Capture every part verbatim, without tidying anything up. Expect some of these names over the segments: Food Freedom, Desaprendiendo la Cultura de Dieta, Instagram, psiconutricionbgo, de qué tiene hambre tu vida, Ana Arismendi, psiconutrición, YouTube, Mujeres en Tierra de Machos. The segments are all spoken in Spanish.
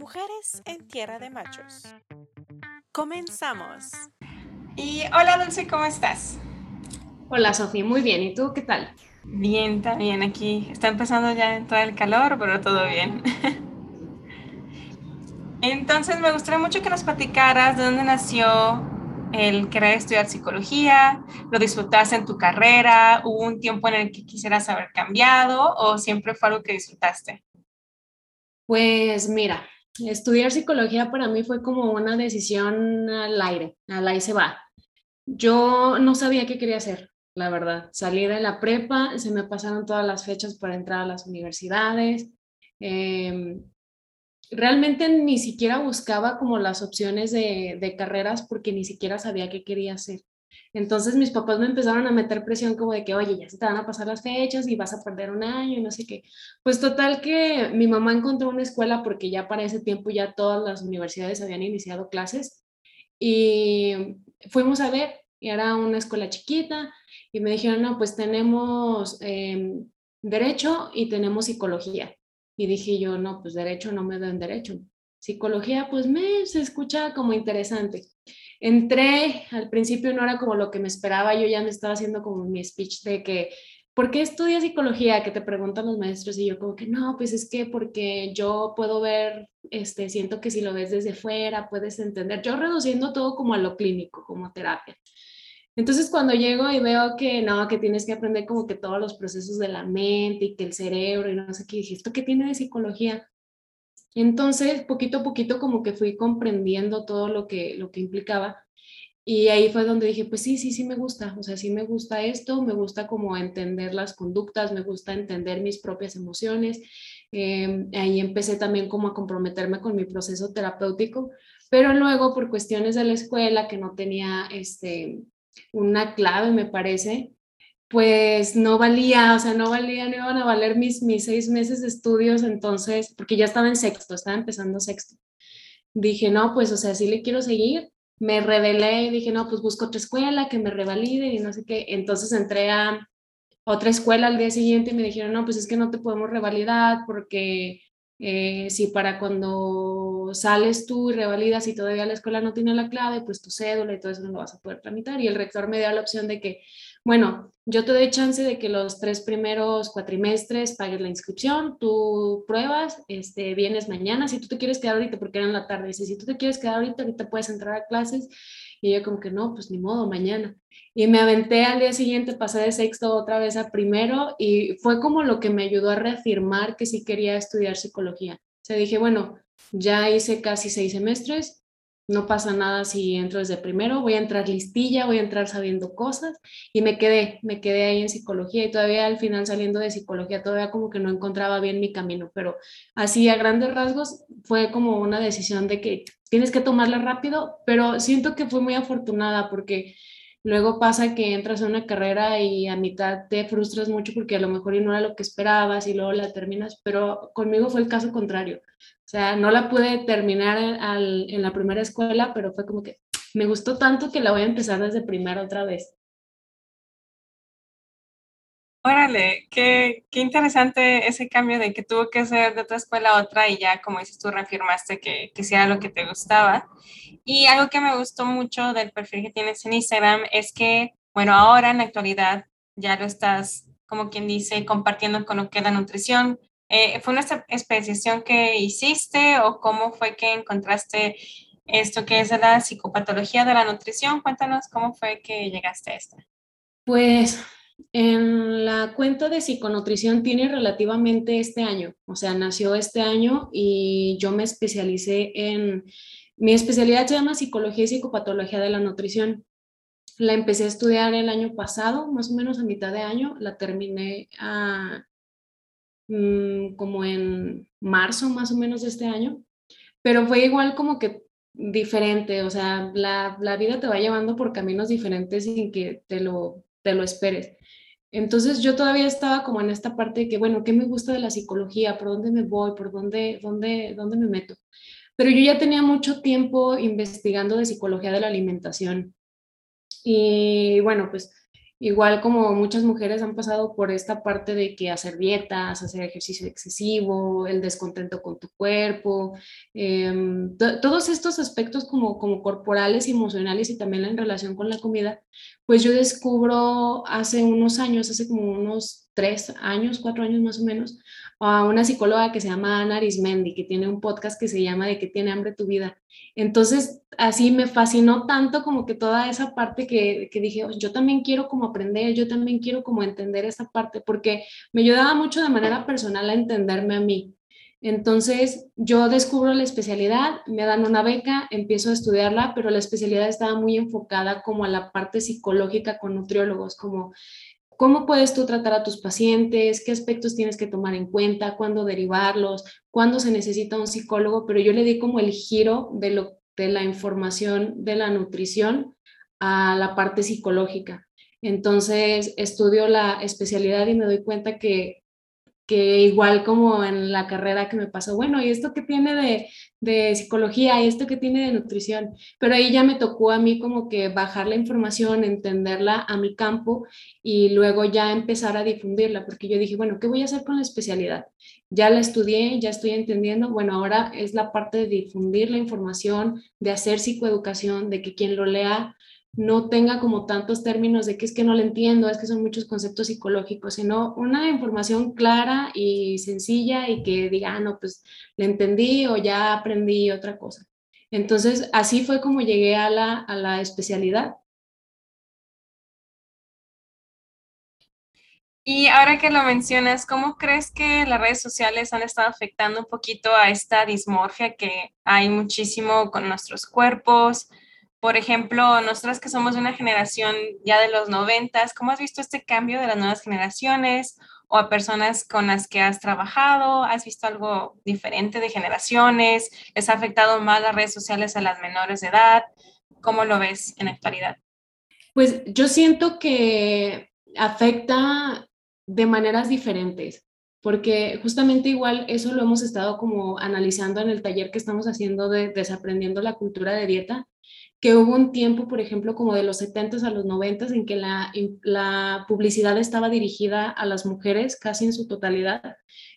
Mujeres en Tierra de Machos. ¡Comenzamos! Y hola Dulce, ¿cómo estás? Hola Sofía, muy bien. ¿Y tú qué tal? Bien, también aquí. Está empezando ya a entrar el calor, pero todo bien. Entonces me gustaría mucho que nos platicaras de dónde nació el querer estudiar psicología. ¿Lo disfrutaste en tu carrera? ¿Hubo un tiempo en el que quisieras haber cambiado o siempre fue algo que disfrutaste? Pues mira, estudiar psicología para mí fue como una decisión al aire, al ahí se va. Yo no sabía qué quería hacer, la verdad. Salí de la prepa, se me pasaron todas las fechas para entrar a las universidades. Eh, Realmente ni siquiera buscaba como las opciones de, de carreras porque ni siquiera sabía qué quería hacer. Entonces mis papás me empezaron a meter presión como de que, oye, ya se te van a pasar las fechas y vas a perder un año y no sé qué. Pues total que mi mamá encontró una escuela porque ya para ese tiempo ya todas las universidades habían iniciado clases. Y fuimos a ver, era una escuela chiquita y me dijeron, no, pues tenemos eh, derecho y tenemos psicología. Y dije yo, no, pues derecho no me dan derecho. Psicología, pues me se escucha como interesante. Entré, al principio no era como lo que me esperaba, yo ya me estaba haciendo como mi speech de que, ¿por qué estudias psicología? Que te preguntan los maestros y yo como que no, pues es que porque yo puedo ver, este, siento que si lo ves desde fuera puedes entender. Yo reduciendo todo como a lo clínico, como terapia. Entonces cuando llego y veo que no, que tienes que aprender como que todos los procesos de la mente y que el cerebro y no sé qué, dije, ¿esto qué tiene de psicología? Entonces poquito a poquito como que fui comprendiendo todo lo que, lo que implicaba y ahí fue donde dije, pues sí, sí, sí me gusta, o sea, sí me gusta esto, me gusta como entender las conductas, me gusta entender mis propias emociones, eh, ahí empecé también como a comprometerme con mi proceso terapéutico, pero luego por cuestiones de la escuela que no tenía este... una clave me parece, pues no valía, o sea, no valía, no iban a valer mis, mis seis meses de estudios, entonces, porque ya estaba en sexto, estaba empezando sexto. Dije, no, pues, o sea, sí le quiero seguir, me rebelé y dije, no, pues busco otra escuela que me revalide y no sé qué, entonces entré a otra escuela al día siguiente y me dijeron, no, pues es que no te podemos revalidar porque... Eh, si para cuando sales tú y revalidas y todavía la escuela no tiene la clave, pues tu cédula y todo eso no lo vas a poder tramitar. Y el rector me dio la opción de que, bueno, yo te doy chance de que los tres primeros cuatrimestres pagues la inscripción, tú pruebas, este, vienes mañana, si tú te quieres quedar ahorita, porque era en la tarde, dice, si tú te quieres quedar ahorita, ahorita puedes entrar a clases. Y yo como que no, pues ni modo, mañana. Y me aventé al día siguiente, pasé de sexto otra vez a primero y fue como lo que me ayudó a reafirmar que sí quería estudiar psicología. O sea, dije, bueno, ya hice casi seis semestres, no pasa nada si entro desde primero, voy a entrar listilla, voy a entrar sabiendo cosas y me quedé, me quedé ahí en psicología y todavía al final saliendo de psicología todavía como que no encontraba bien mi camino, pero así a grandes rasgos fue como una decisión de que tienes que tomarla rápido, pero siento que fui muy afortunada porque luego pasa que entras a una carrera y a mitad te frustras mucho porque a lo mejor no era lo que esperabas y luego la terminas, pero conmigo fue el caso contrario. O sea, no la pude terminar al, en la primera escuela, pero fue como que me gustó tanto que la voy a empezar desde primero otra vez. Órale, qué, qué interesante ese cambio de que tuvo que ser de otra escuela a otra y ya, como dices tú, reafirmaste que, que sí era lo que te gustaba. Y algo que me gustó mucho del perfil que tienes en Instagram es que, bueno, ahora en la actualidad ya lo estás, como quien dice, compartiendo con lo que es la nutrición. Eh, ¿Fue una especialización que hiciste o cómo fue que encontraste esto que es la psicopatología de la nutrición? Cuéntanos cómo fue que llegaste a esta. Pues en la cuenta de psiconutrición tiene relativamente este año, o sea, nació este año y yo me especialicé en, mi especialidad se llama psicología y psicopatología de la nutrición. La empecé a estudiar el año pasado, más o menos a mitad de año, la terminé a... como en marzo más o menos de este año, pero fue igual como que diferente, o sea, la, la vida te va llevando por caminos diferentes sin que te lo, te lo esperes. Entonces yo todavía estaba como en esta parte de que, bueno, ¿qué me gusta de la psicología? ¿Por dónde me voy? ¿Por dónde, dónde, dónde me meto? Pero yo ya tenía mucho tiempo investigando de psicología de la alimentación y bueno, pues Igual como muchas mujeres han pasado por esta parte de que hacer dietas, hacer ejercicio excesivo, el descontento con tu cuerpo, eh, to- todos estos aspectos como, como corporales y emocionales y también en relación con la comida, pues yo descubro hace unos años, hace como unos tres años, cuatro años más o menos, a una psicóloga que se llama Ana Arismendi, que tiene un podcast que se llama De qué tiene hambre tu vida. Entonces, así me fascinó tanto como que toda esa parte que, que dije, oh, yo también quiero como aprender, yo también quiero como entender esa parte, porque me ayudaba mucho de manera personal a entenderme a mí. Entonces, yo descubro la especialidad, me dan una beca, empiezo a estudiarla, pero la especialidad estaba muy enfocada como a la parte psicológica con nutriólogos, como ¿cómo puedes tú tratar a tus pacientes? ¿Qué aspectos tienes que tomar en cuenta? ¿Cuándo derivarlos? ¿Cuándo se necesita un psicólogo? Pero yo le di como el giro de, lo, de la información de la nutrición a la parte psicológica. Entonces estudio la especialidad y me doy cuenta que, que igual como en la carrera que me pasó, bueno, ¿y esto qué tiene de, de psicología? ¿Y esto qué tiene de nutrición? Pero ahí ya me tocó a mí como que bajar la información, entenderla a mi campo y luego ya empezar a difundirla, porque yo dije, bueno, ¿qué voy a hacer con la especialidad? Ya la estudié, ya estoy entendiendo, bueno, ahora es la parte de difundir la información, de hacer psicoeducación, de que quien lo lea no tenga como tantos términos de que es que no lo entiendo, es que son muchos conceptos psicológicos, sino una información clara y sencilla y que diga, ah, no, pues le entendí o ya aprendí otra cosa. Entonces, así fue como llegué a la, a la especialidad. Y ahora que lo mencionas, ¿cómo crees que las redes sociales han estado afectando un poquito a esta dismorfia que hay muchísimo con nuestros cuerpos? Por ejemplo, nosotras que somos de una generación ya de los noventas, ¿cómo has visto este cambio de las nuevas generaciones o a personas con las que has trabajado? ¿Has visto algo diferente de generaciones? ¿Les ha afectado más las redes sociales a las menores de edad? ¿Cómo lo ves en la actualidad? Pues yo siento que afecta de maneras diferentes, porque justamente igual eso lo hemos estado como analizando en el taller que estamos haciendo de Desaprendiendo la Cultura de Dieta, que hubo un tiempo, por ejemplo, como de los setentas a los noventas, en que la, la publicidad estaba dirigida a las mujeres casi en su totalidad.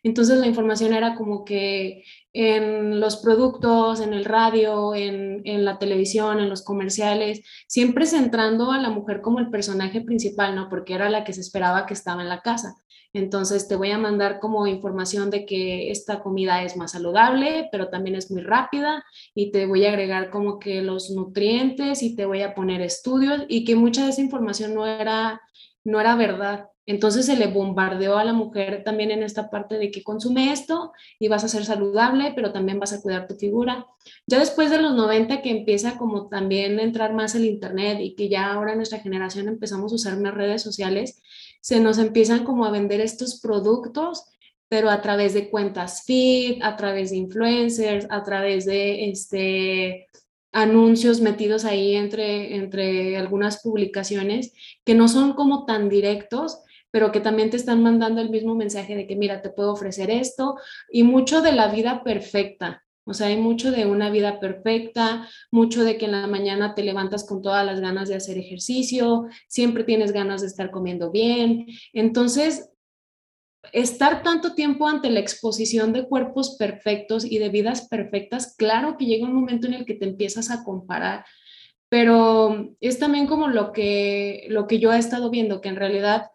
Entonces la información era como que en los productos, en el radio, en, en la televisión, en los comerciales, siempre centrando a la mujer como el personaje principal, ¿no? Porque era la que se esperaba que estaba en la casa. Entonces te voy a mandar como información de que esta comida es más saludable, pero también es muy rápida y te voy a agregar como que los nutrientes y te voy a poner estudios y que mucha de esa información no era, no era verdad. Entonces se le bombardeó a la mujer también en esta parte de que consume esto y vas a ser saludable, pero también vas a cuidar tu figura. Ya después de los noventa que empieza como también a entrar más el internet y que ya ahora nuestra generación empezamos a usar más redes sociales, se nos empiezan como a vender estos productos, pero a través de cuentas feed, a través de influencers, a través de este... anuncios metidos ahí entre, entre algunas publicaciones que no son como tan directos, pero que también te están mandando el mismo mensaje de que mira, te puedo ofrecer esto y mucho de la vida perfecta. O sea, hay mucho de una vida perfecta, mucho de que en la mañana te levantas con todas las ganas de hacer ejercicio, siempre tienes ganas de estar comiendo bien. Entonces, estar tanto tiempo ante la exposición de cuerpos perfectos y de vidas perfectas, claro que llega un momento en el que te empiezas a comparar, pero es también como lo que, lo que yo he estado viendo, que en realidad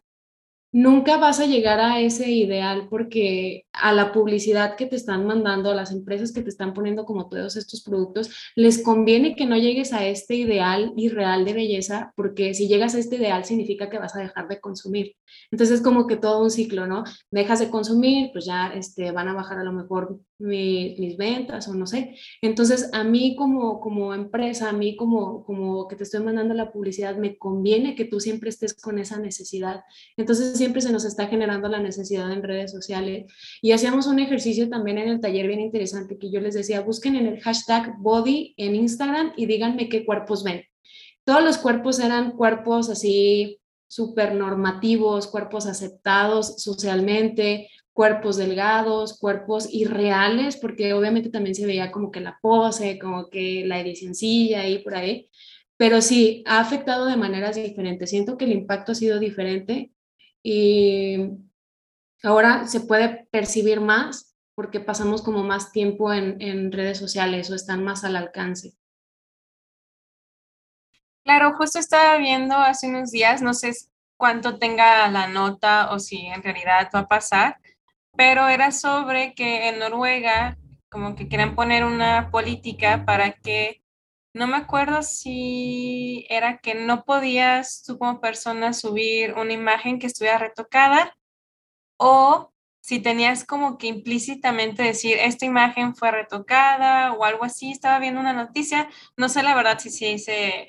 nunca vas a llegar a ese ideal porque a la publicidad que te están mandando, a las empresas que te están poniendo como todos estos productos, les conviene que no llegues a este ideal irreal de belleza porque si llegas a este ideal significa que vas a dejar de consumir. Entonces es como que todo un ciclo, ¿no? Dejas de consumir, pues ya este, van a bajar a lo mejor mi, mis ventas o no sé. Entonces a mí como, como empresa, a mí como, como que te estoy mandando la publicidad, me conviene que tú siempre estés con esa necesidad. Entonces siempre se nos está generando la necesidad en redes sociales y hacíamos un ejercicio también en el taller bien interesante que yo les decía, busquen en el hashtag body en Instagram y díganme qué cuerpos ven. Todos los cuerpos eran cuerpos así súper normativos, cuerpos aceptados socialmente, cuerpos delgados, cuerpos irreales, porque obviamente también se veía como que la pose, como que la edicioncilla y por ahí. Pero sí, ha afectado de maneras diferentes. Siento que el impacto ha sido diferente y ahora se puede percibir más porque pasamos como más tiempo en, en redes sociales o están más al alcance. Claro, justo estaba viendo hace unos días, no sé cuánto tenga la nota o si en realidad va a pasar, pero era sobre que en Noruega como que querían poner una política para que, no me acuerdo si era que no podías tú como persona subir una imagen que estuviera retocada o si tenías como que implícitamente decir esta imagen fue retocada o algo así. Estaba viendo una noticia, no sé la verdad si, si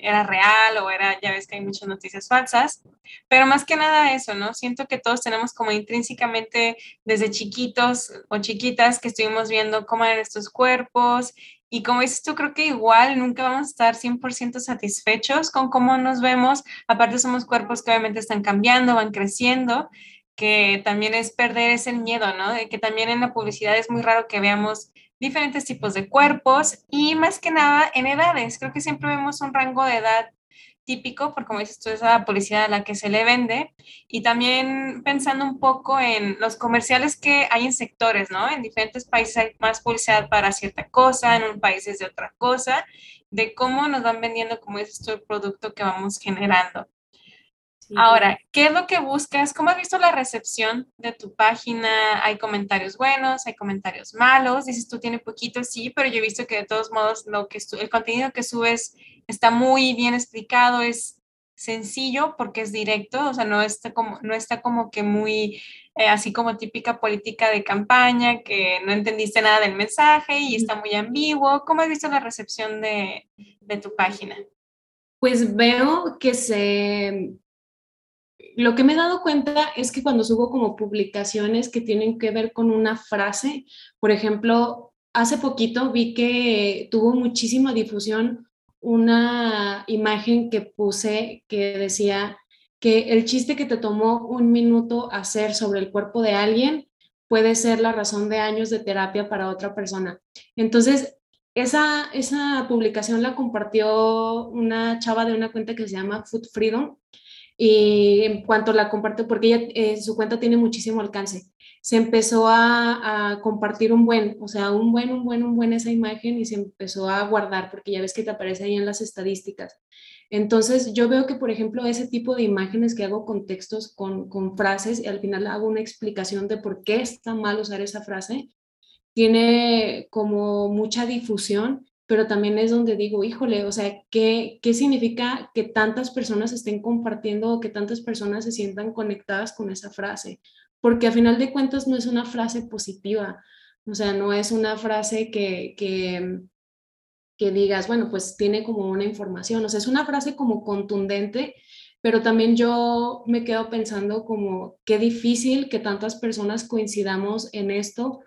era real o era, ya ves que hay muchas noticias falsas, pero más que nada eso, ¿no? Siento que todos tenemos como intrínsecamente desde chiquitos o chiquitas que estuvimos viendo cómo eran estos cuerpos. Y como dices tú, creo que igual nunca vamos a estar cien por ciento satisfechos con cómo nos vemos. Aparte somos cuerpos que obviamente están cambiando, van creciendo, que también es perder ese miedo, ¿no? De que también en la publicidad es muy raro que veamos diferentes tipos de cuerpos y más que nada en edades. Creo que siempre vemos un rango de edad típico, porque como dices tú, es la publicidad a la que se le vende. Y también pensando un poco en los comerciales que hay en sectores, ¿no? En diferentes países hay más publicidad para cierta cosa, en un país es de otra cosa, de cómo nos van vendiendo, como dices tú, el producto que vamos generando. Sí. Ahora, ¿qué es lo que buscas? ¿Cómo has visto la recepción de tu página? ¿Hay comentarios buenos? ¿Hay comentarios malos? Dices tú, tiene poquito, sí, pero yo he visto que de todos modos lo que estu- el contenido que subes está muy bien explicado, es sencillo porque es directo, o sea, no está como, no está como que muy, eh, así como típica política de campaña, que no entendiste nada del mensaje y está muy ambiguo. ¿Cómo has visto la recepción de, de tu página? Pues veo que se... Lo que me he dado cuenta es que cuando subo como publicaciones que tienen que ver con una frase, por ejemplo, hace poquito vi que tuvo muchísima difusión una imagen que puse que decía que el chiste que te tomó un minuto hacer sobre el cuerpo de alguien puede ser la razón de años de terapia para otra persona. Entonces, esa, esa publicación la compartió una chava de una cuenta que se llama Food Freedom y en cuanto la compartió, porque ella, eh, su cuenta tiene muchísimo alcance, se empezó a, a compartir un buen, o sea, un buen, un buen, un buen esa imagen y se empezó a guardar porque ya ves que te aparece ahí en las estadísticas. Entonces yo veo que, por ejemplo, ese tipo de imágenes que hago con textos, con, con frases y al final hago una explicación de por qué está mal usar esa frase, tiene como mucha difusión, pero también es donde digo, híjole, o sea, ¿qué, qué significa que tantas personas estén compartiendo o que tantas personas se sientan conectadas con esa frase? Porque a final de cuentas no es una frase positiva, o sea, no es una frase que, que, que digas, bueno, pues tiene como una información, o sea, es una frase como contundente, pero también yo me quedo pensando como qué difícil que tantas personas coincidamos en esto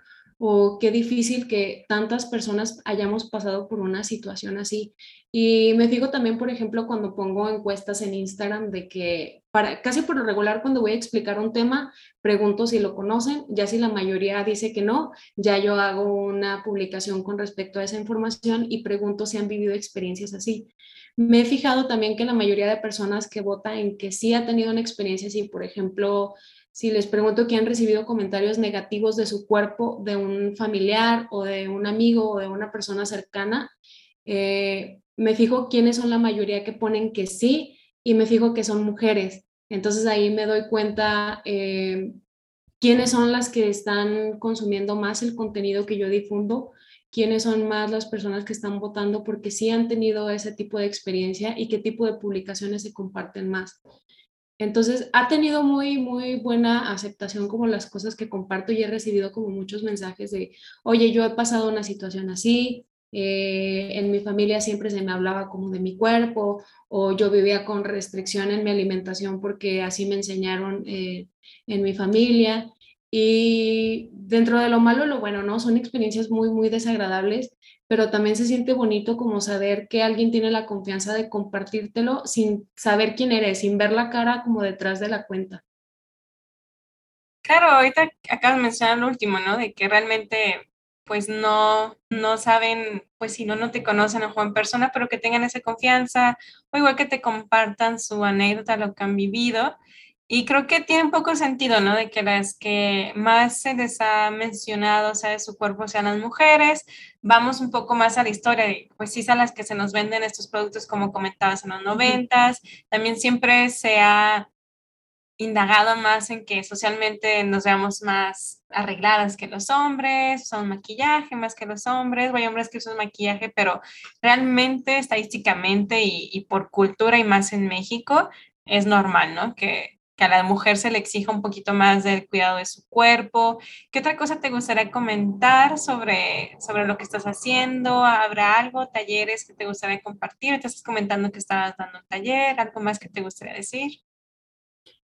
o qué difícil que tantas personas hayamos pasado por una situación así. Y me fijo también, por ejemplo, cuando pongo encuestas en Instagram de que, para, casi por lo regular, cuando voy a explicar un tema, pregunto si lo conocen, ya si la mayoría dice que no, ya yo hago una publicación con respecto a esa información y pregunto si han vivido experiencias así. Me he fijado también que la mayoría de personas que vota en que sí ha tenido una experiencia así, por ejemplo, si les pregunto que han recibido comentarios negativos de su cuerpo, de un familiar o de un amigo o de una persona cercana, eh, me fijo quiénes son la mayoría que ponen que sí y me fijo que son mujeres. Entonces ahí me doy cuenta eh, quiénes son las que están consumiendo más el contenido que yo difundo, quiénes son más las personas que están votando porque sí han tenido ese tipo de experiencia y qué tipo de publicaciones se comparten más. Entonces ha tenido muy, muy buena aceptación como las cosas que comparto y he recibido como muchos mensajes de, oye, yo he pasado una situación así, eh, en mi familia siempre se me hablaba como de mi cuerpo o yo vivía con restricción en mi alimentación porque así me enseñaron eh, en mi familia. Y dentro de lo malo, lo bueno, ¿no? Son experiencias muy, muy desagradables, pero también se siente bonito como saber que alguien tiene la confianza de compartírtelo sin saber quién eres, sin ver la cara como detrás de la cuenta. Claro, ahorita acabas de mencionar lo último, ¿no? De que realmente pues no, no saben, pues si no, no te conocen o en persona, pero que tengan esa confianza, o igual que te compartan su anécdota, lo que han vivido. Y creo que tiene un poco sentido, ¿no? De que las que más se les ha mencionado, o sea, de su cuerpo, sean las mujeres. Vamos un poco más a la historia, pues sí, a las que se nos venden estos productos, como comentabas, en los noventas. También siempre se ha indagado más en que socialmente nos veamos más arregladas que los hombres, usan maquillaje más que los hombres, o hay hombres que usan maquillaje, pero realmente, estadísticamente y, y por cultura y más en México, es normal, ¿no? Que que a la mujer se le exija un poquito más del cuidado de su cuerpo. ¿Qué otra cosa te gustaría comentar sobre, sobre lo que estás haciendo? ¿Habrá algo, talleres que te gustaría compartir? Te estás comentando que estabas dando un taller, ¿algo más que te gustaría decir?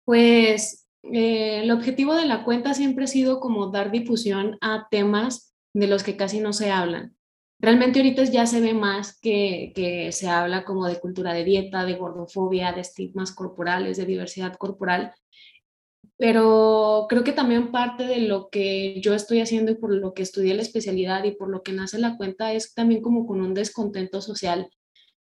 Pues eh, el objetivo de la cuenta siempre ha sido como dar difusión a temas de los que casi no se hablan. Realmente ahorita ya se ve más que, que se habla como de cultura de dieta, de gordofobia, de estigmas corporales, de diversidad corporal, pero creo que también parte de lo que yo estoy haciendo y por lo que estudié la especialidad y por lo que nace la cuenta es también como con un descontento social,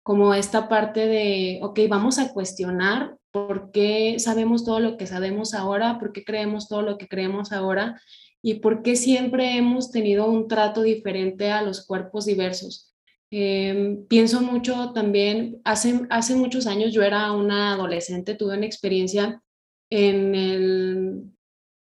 como esta parte de, ok, vamos a cuestionar por qué sabemos todo lo que sabemos ahora, por qué creemos todo lo que creemos ahora, y por qué siempre hemos tenido un trato diferente a los cuerpos diversos. Eh, pienso mucho también, hace, hace muchos años yo era una adolescente, tuve una experiencia en el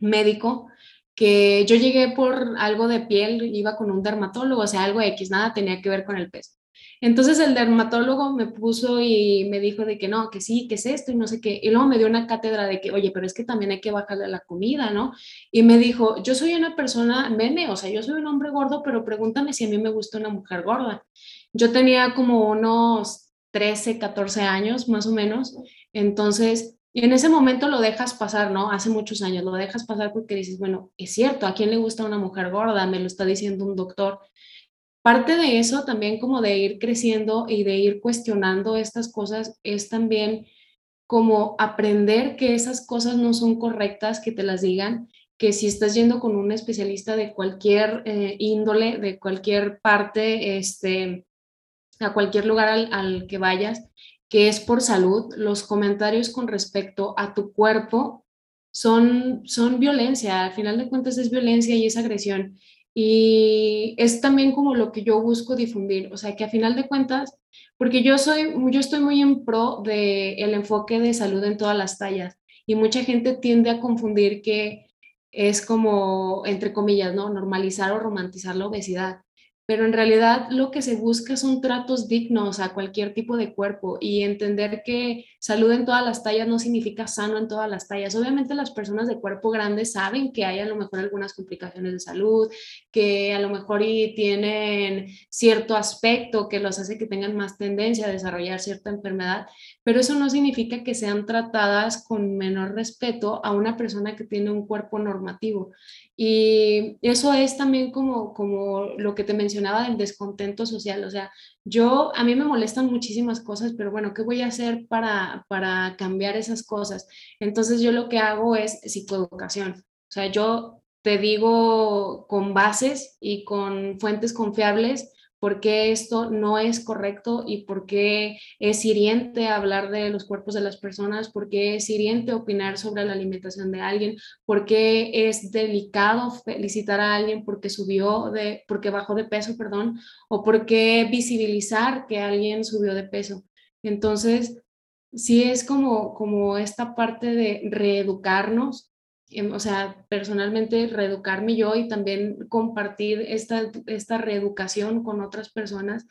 médico que yo llegué por algo de piel, iba con un dermatólogo, o sea, algo X, nada tenía que ver con el peso. Entonces el dermatólogo me puso y me dijo de que no, que sí, que es esto y no sé qué. Y luego me dio una cátedra de que, oye, pero es que también hay que bajarle la comida, ¿no? Y me dijo, yo soy una persona meme, o sea, yo soy un hombre gordo, pero pregúntame si a mí me gusta una mujer gorda. Yo tenía como unos trece, catorce años más o menos. Entonces, en ese momento lo dejas pasar, ¿no? Hace muchos años lo dejas pasar porque dices, bueno, es cierto, ¿a quién le gusta una mujer gorda? Me lo está diciendo un doctor. Parte de eso también como de ir creciendo y de ir cuestionando estas cosas es también como aprender que esas cosas no son correctas, que te las digan, que si estás yendo con un especialista de cualquier eh, índole, de cualquier parte, este, a cualquier lugar al, al que vayas, que es por salud, los comentarios con respecto a tu cuerpo son, son violencia, al final de cuentas es violencia y es agresión. Y es también como lo que yo busco difundir, o sea que a final de cuentas, porque yo, soy, yo estoy muy en pro del enfoque de salud en todas las tallas y mucha gente tiende a confundir que es como, entre comillas, ¿no? Normalizar o romantizar la obesidad, pero en realidad lo que se busca son tratos dignos a cualquier tipo de cuerpo y entender que salud en todas las tallas no significa sano en todas las tallas. Obviamente las personas de cuerpo grande saben que hay a lo mejor algunas complicaciones de salud, que a lo mejor y tienen cierto aspecto que los hace que tengan más tendencia a desarrollar cierta enfermedad, pero eso no significa que sean tratadas con menor respeto a una persona que tiene un cuerpo normativo. Y eso es también como, como lo que te mencionaba del descontento social, o sea, yo, a mí me molestan muchísimas cosas, pero bueno, ¿qué voy a hacer para, para cambiar esas cosas? Entonces yo lo que hago es psicoeducación, o sea, yo te digo con bases y con fuentes confiables por qué esto no es correcto y por qué es hiriente hablar de los cuerpos de las personas, por qué es hiriente opinar sobre la alimentación de alguien, por qué es delicado felicitar a alguien porque subió de, porque bajó de peso, perdón, o por qué visibilizar que alguien subió de peso. Entonces, sí es como, como esta parte de reeducarnos, o sea, personalmente reeducarme yo y también compartir esta, esta reeducación con otras personas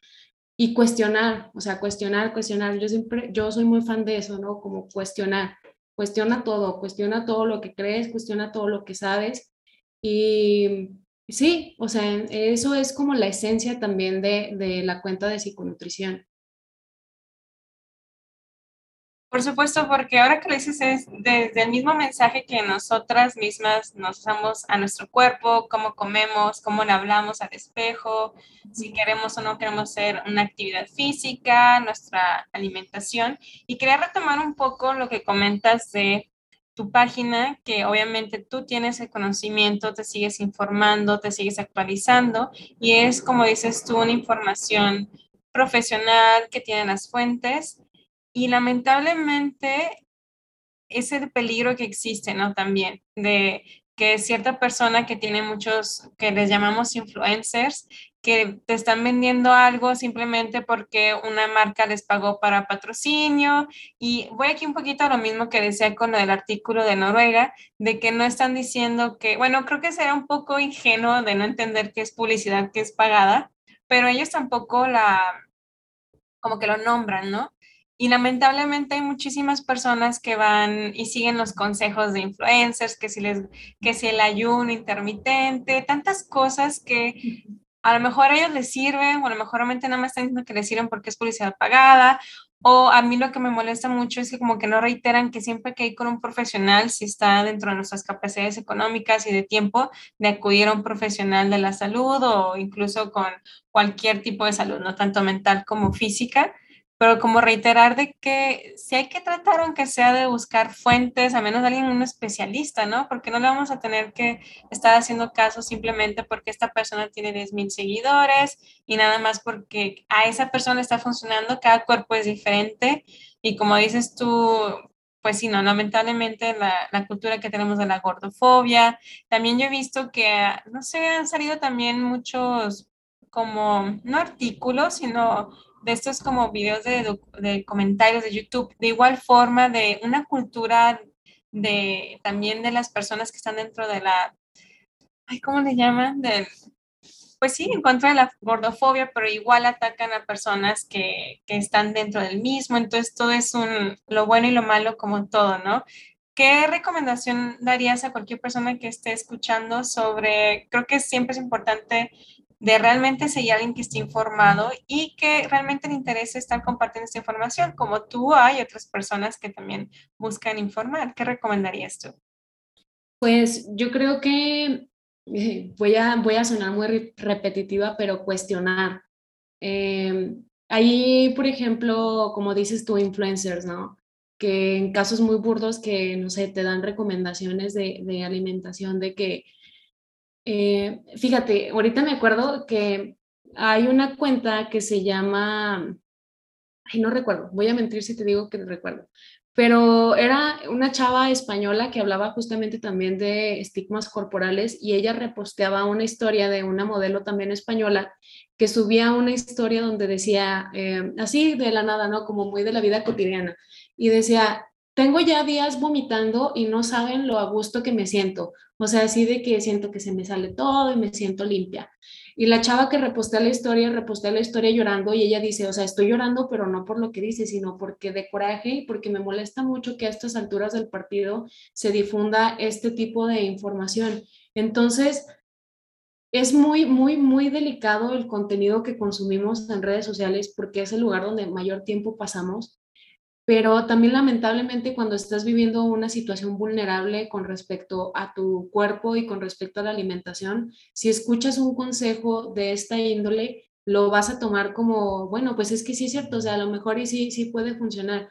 y cuestionar, o sea, cuestionar, cuestionar. Yo siempre, yo soy muy fan de eso, ¿no? Como cuestionar, cuestiona todo, cuestiona todo lo que crees, cuestiona todo lo que sabes. Y sí, o sea, eso es como la esencia también de, de la cuenta de psiconutrición. Por supuesto, porque ahora que lo dices es desde el mismo mensaje que nosotras mismas nos usamos a nuestro cuerpo, cómo comemos, cómo le hablamos al espejo, si queremos o no queremos hacer una actividad física, nuestra alimentación. Y quería retomar un poco lo que comentas de tu página, que obviamente tú tienes el conocimiento, te sigues informando, te sigues actualizando y es, como dices tú, una información profesional que tienen las fuentes y lamentablemente es el peligro que existe, ¿no? También de que cierta persona que tiene muchos, que les llamamos influencers, que te están vendiendo algo simplemente porque una marca les pagó para patrocinio. Y voy aquí un poquito a lo mismo que decía con lo del artículo de Noruega, de que no están diciendo que, bueno, creo que será un poco ingenuo de no entender que es publicidad que es pagada, pero ellos tampoco la, como que lo nombran, ¿no? Y lamentablemente hay muchísimas personas que van y siguen los consejos de influencers, que si, les, que si el ayuno intermitente, tantas cosas que a lo mejor a ellos les sirven, o a lo mejor realmente nada más están diciendo que les sirven porque es publicidad pagada, o a mí lo que me molesta mucho es que como que no reiteran que siempre que ir con un profesional, si está dentro de nuestras capacidades económicas y de tiempo, de acudir a un profesional de la salud o incluso con cualquier tipo de salud, no tanto mental como física, pero como reiterar de que si hay que tratar, aunque sea de buscar fuentes, a menos de alguien, un especialista, ¿no? Porque no le vamos a tener que estar haciendo caso simplemente porque esta persona tiene diez mil seguidores y nada más porque a esa persona está funcionando, cada cuerpo es diferente y como dices tú, pues sí, no, lamentablemente la, la cultura que tenemos de la gordofobia. También yo he visto que, no sé, han salido también muchos como, no artículos, sino de estos como videos de, de comentarios de YouTube, de igual forma de una cultura de también de las personas que están dentro de la, ay, ¿cómo le llaman? De, pues sí, en contra de la gordofobia, pero igual atacan a personas que, que están dentro del mismo, entonces todo es un, lo bueno y lo malo como todo, ¿no? ¿Qué recomendación darías a cualquier persona que esté escuchando sobre, creo que siempre es importante de realmente seguir a alguien que esté informado y que realmente le interese estar compartiendo esta información, como tú hay otras personas que también buscan informar? ¿Qué recomendarías tú? Pues yo creo que eh, voy, a, voy a sonar muy re- repetitiva, pero cuestionar. Eh, hay, por ejemplo, como dices tú, influencers, ¿no? Que en casos muy burdos que, no sé, te dan recomendaciones de, de alimentación, de que Eh, fíjate, ahorita me acuerdo que hay una cuenta que se llama, ay, no recuerdo, voy a mentir si te digo que no recuerdo, pero era una chava española que hablaba justamente también de estigmas corporales y ella reposteaba una historia de una modelo también española que subía una historia donde decía, eh, así de la nada, ¿no? Como muy de la vida cotidiana, y decía: tengo ya días vomitando y no saben lo a gusto que me siento. O sea, así de que siento que se me sale todo y me siento limpia. Y la chava que repostea la historia, repostea la historia llorando y ella dice, o sea, estoy llorando, pero no por lo que dice, sino porque de coraje y porque me molesta mucho que a estas alturas del partido se difunda este tipo de información. Entonces, es muy, muy, muy delicado el contenido que consumimos en redes sociales porque es el lugar donde mayor tiempo pasamos. Pero también lamentablemente cuando estás viviendo una situación vulnerable con respecto a tu cuerpo y con respecto a la alimentación, si escuchas un consejo de esta índole, lo vas a tomar como, bueno, pues es que sí es cierto, o sea, a lo mejor y sí, sí puede funcionar.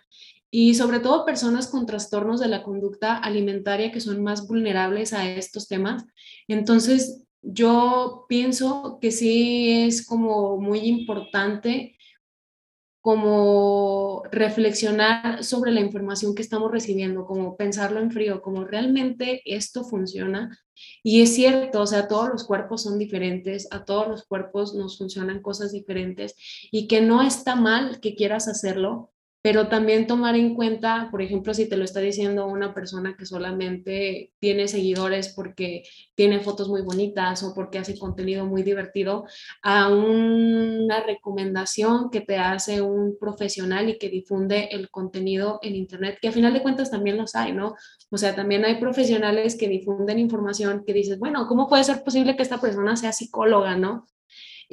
Y sobre todo personas con trastornos de la conducta alimentaria que son más vulnerables a estos temas. Entonces, yo pienso que sí es como muy importante como reflexionar sobre la información que estamos recibiendo, como pensarlo en frío, como realmente esto funciona. Y es cierto, o sea, todos los cuerpos son diferentes, a todos los cuerpos nos funcionan cosas diferentes y que no está mal que quieras hacerlo, pero también tomar en cuenta, por ejemplo, si te lo está diciendo una persona que solamente tiene seguidores porque tiene fotos muy bonitas o porque hace contenido muy divertido, a una recomendación que te hace un profesional y que difunde el contenido en internet, que a final de cuentas también los hay, ¿no? O sea, también hay profesionales que difunden información que dices, bueno, ¿cómo puede ser posible que esta persona sea psicóloga, no?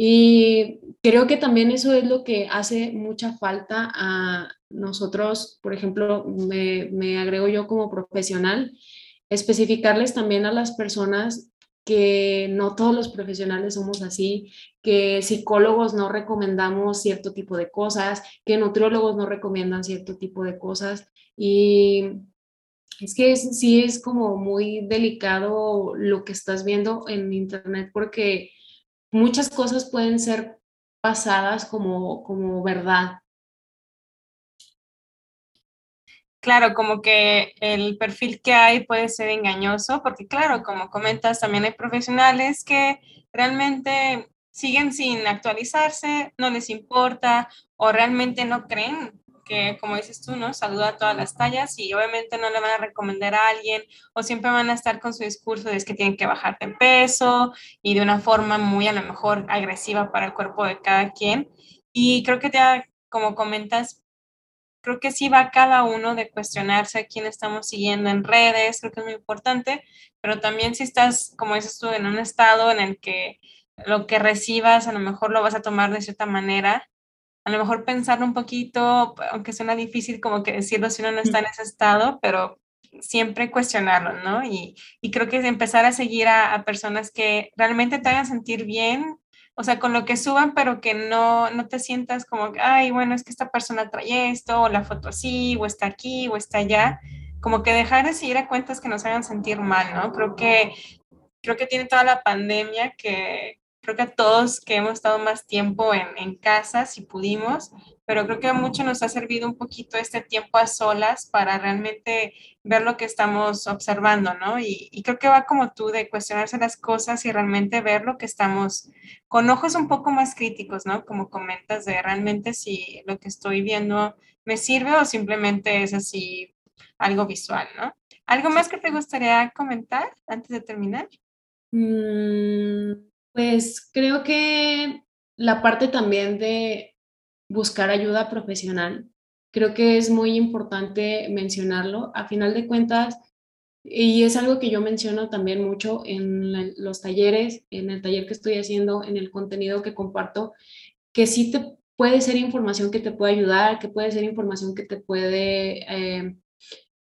Y creo que también eso es lo que hace mucha falta a nosotros, por ejemplo, me, me agrego yo como profesional, especificarles también a las personas que no todos los profesionales somos así, que psicólogos no recomendamos cierto tipo de cosas, que nutriólogos no recomiendan cierto tipo de cosas y Es que es, sí es como muy delicado lo que estás viendo en internet, porque muchas cosas pueden ser pasadas como, como verdad. Claro, como que el perfil que hay puede ser engañoso, porque claro, como comentas, también hay profesionales que realmente siguen sin actualizarse, no les importa, o realmente no creen que, como dices tú, ¿no? Saluda a todas las tallas y obviamente no le van a recomendar a alguien, o siempre van a estar con su discurso de es que tienen que bajar de peso y de una forma muy a lo mejor agresiva para el cuerpo de cada quien. Y creo que ya, como comentas, creo que sí va cada uno de cuestionarse a quién estamos siguiendo en redes, creo que es muy importante, pero también si estás, como dices tú, en un estado en el que lo que recibas a lo mejor lo vas a tomar de cierta manera, a lo mejor pensarlo un poquito, aunque suena difícil como que decirlo si uno no está en ese estado, pero siempre cuestionarlo, ¿no? Y, y creo que es empezar a seguir a, a personas que realmente te hagan sentir bien, o sea, con lo que suban, pero que no, no te sientas como, ay, bueno, es que esta persona trae esto, o la foto así, o está aquí, o está allá. Como que dejar de seguir a cuentas que nos hagan sentir mal, ¿no? Creo que, creo que tiene toda la pandemia que, creo que a todos que hemos estado más tiempo en, en casa, si pudimos, pero creo que a muchos nos ha servido un poquito este tiempo a solas para realmente ver lo que estamos observando, ¿no? Y, y creo que va como tú, de cuestionarse las cosas y realmente ver lo que estamos, con ojos un poco más críticos, ¿no? Como comentas, de realmente si lo que estoy viendo me sirve o simplemente es así algo visual, ¿no? ¿Algo más que te gustaría comentar antes de terminar? Mm. Pues creo que la parte también de buscar ayuda profesional, creo que es muy importante mencionarlo. A final de cuentas, y es algo que yo menciono también mucho en la, los talleres, en el taller que estoy haciendo, en el contenido que comparto, que sí te puede ser información que te puede ayudar, que puede ser información que te puede eh,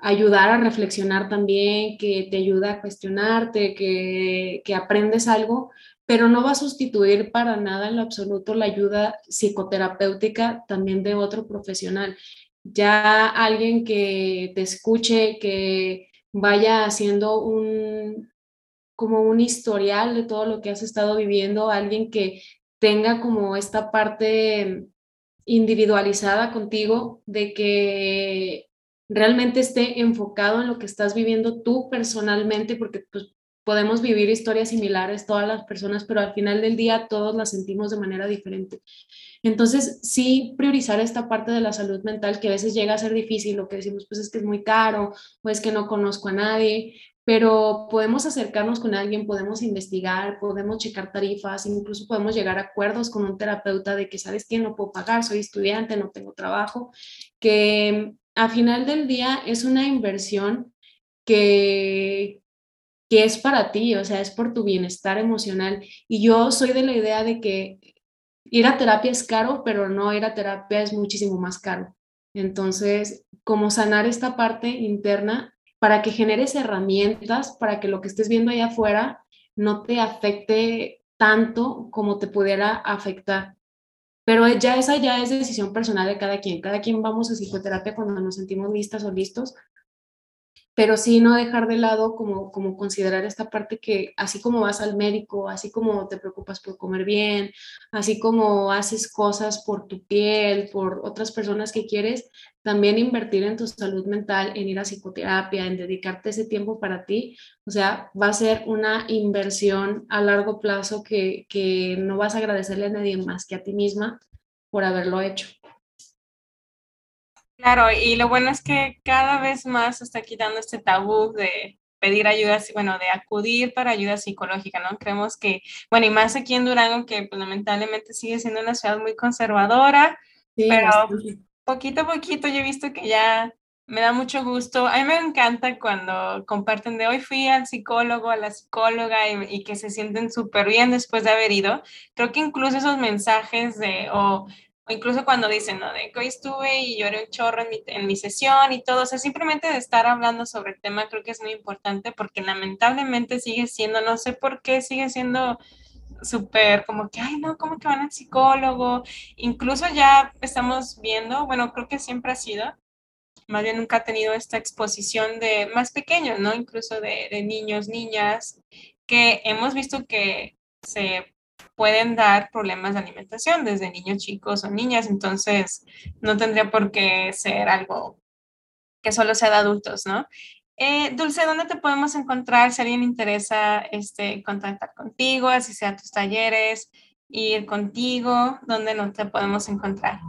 ayudar a reflexionar también, que te ayuda a cuestionarte, que, que aprendes algo, pero no va a sustituir para nada en lo absoluto la ayuda psicoterapéutica también de otro profesional. Ya alguien que te escuche, que vaya haciendo un, como un historial de todo lo que has estado viviendo, alguien que tenga como esta parte individualizada contigo, de que realmente esté enfocado en lo que estás viviendo tú personalmente, porque pues podemos vivir historias similares todas las personas, pero al final del día todos las sentimos de manera diferente. Entonces, sí priorizar esta parte de la salud mental, que a veces llega a ser difícil, lo que decimos pues es que es muy caro, o es que no conozco a nadie, pero podemos acercarnos con alguien, podemos investigar, podemos checar tarifas, incluso podemos llegar a acuerdos con un terapeuta de que, ¿sabes qué? No puedo pagar, soy estudiante, no tengo trabajo, que al final del día es una inversión que... que es para ti, o sea, es por tu bienestar emocional. Y yo soy de la idea de que ir a terapia es caro, pero no ir a terapia es muchísimo más caro. Entonces, como sanar esta parte interna para que generes herramientas, para que lo que estés viendo allá afuera no te afecte tanto como te pudiera afectar. Pero ya esa ya es decisión personal de cada quien. Cada quien vamos a psicoterapia cuando nos sentimos listas o listos, pero sí no dejar de lado como, como considerar esta parte que así como vas al médico, así como te preocupas por comer bien, así como haces cosas por tu piel, por otras personas que quieres, también invertir en tu salud mental, en ir a psicoterapia, en dedicarte ese tiempo para ti. O sea, va a ser una inversión a largo plazo que, que no vas a agradecerle a nadie más que a ti misma por haberlo hecho. Claro, y lo bueno es que cada vez más se está quitando este tabú de pedir ayuda, bueno, de acudir para ayuda psicológica, ¿no? Creemos que, bueno, y más aquí en Durango, que pues, lamentablemente sigue siendo una ciudad muy conservadora, sí, pero sí. Poquito a poquito yo he visto que ya me da mucho gusto. A mí me encanta cuando comparten de hoy fui al psicólogo, a la psicóloga, y, y que se sienten súper bien después de haber ido. Creo que incluso esos mensajes de... Oh, o incluso cuando dicen, ¿no? De que hoy estuve y lloré un chorro en mi, en mi sesión y todo. O sea, simplemente de estar hablando sobre el tema creo que es muy importante, porque lamentablemente sigue siendo, no sé por qué, sigue siendo súper como que, ay, no, ¿cómo que van al psicólogo? Incluso ya estamos viendo, bueno, creo que siempre ha sido más bien nunca ha tenido esta exposición de más pequeños, ¿no? Incluso de, de niños, niñas, que hemos visto que se pueden dar problemas de alimentación desde niños chicos o niñas, entonces no tendría por qué ser algo que solo sea de adultos, ¿no? Eh, Dulce, ¿dónde te podemos encontrar si alguien interesa este, contactar contigo, asistir a tus talleres, ir contigo? ¿Dónde no te podemos encontrar?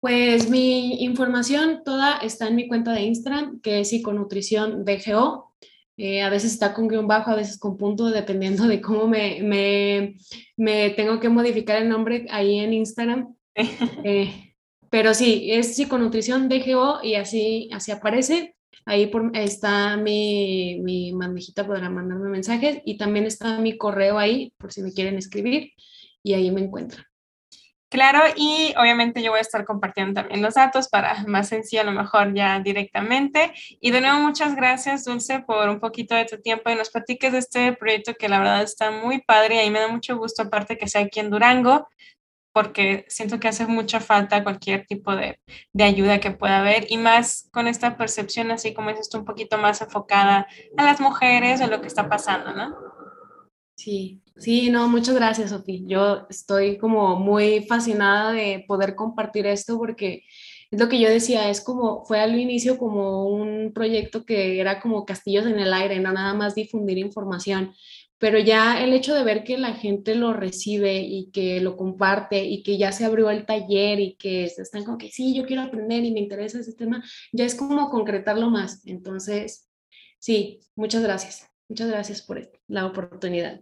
Pues mi información toda está en mi cuenta de Instagram, que es psiconutricionbgo. Eh, a veces está con guión bajo, a veces con punto, dependiendo de cómo me, me, me tengo que modificar el nombre ahí en Instagram. Eh, pero sí, es psiconutricionbgo y así, así aparece. Ahí por, está mi, mi bandejita para mandarme mensajes y también está mi correo ahí por si me quieren escribir y ahí me encuentran. Claro, y obviamente yo voy a estar compartiendo también los datos para más sencillo a lo mejor ya directamente. Y de nuevo muchas gracias, Dulce, por un poquito de tu tiempo y nos platiques de este proyecto que la verdad está muy padre y ahí me da mucho gusto, aparte que sea aquí en Durango, porque siento que hace mucha falta cualquier tipo de, de ayuda que pueda haber, y más con esta percepción, así como dices tú, un poquito más enfocada a las mujeres o a lo que está pasando, ¿no? Sí, sí, no, muchas gracias, Sofi. Yo estoy como muy fascinada de poder compartir esto, porque es lo que yo decía, es como, fue al inicio como un proyecto que era como castillos en el aire, no nada más difundir información. Pero ya el hecho de ver que la gente lo recibe y que lo comparte y que ya se abrió el taller y que están como que sí, yo quiero aprender y me interesa ese tema, ya es como concretarlo más. Entonces, sí, muchas gracias. Muchas gracias por la oportunidad.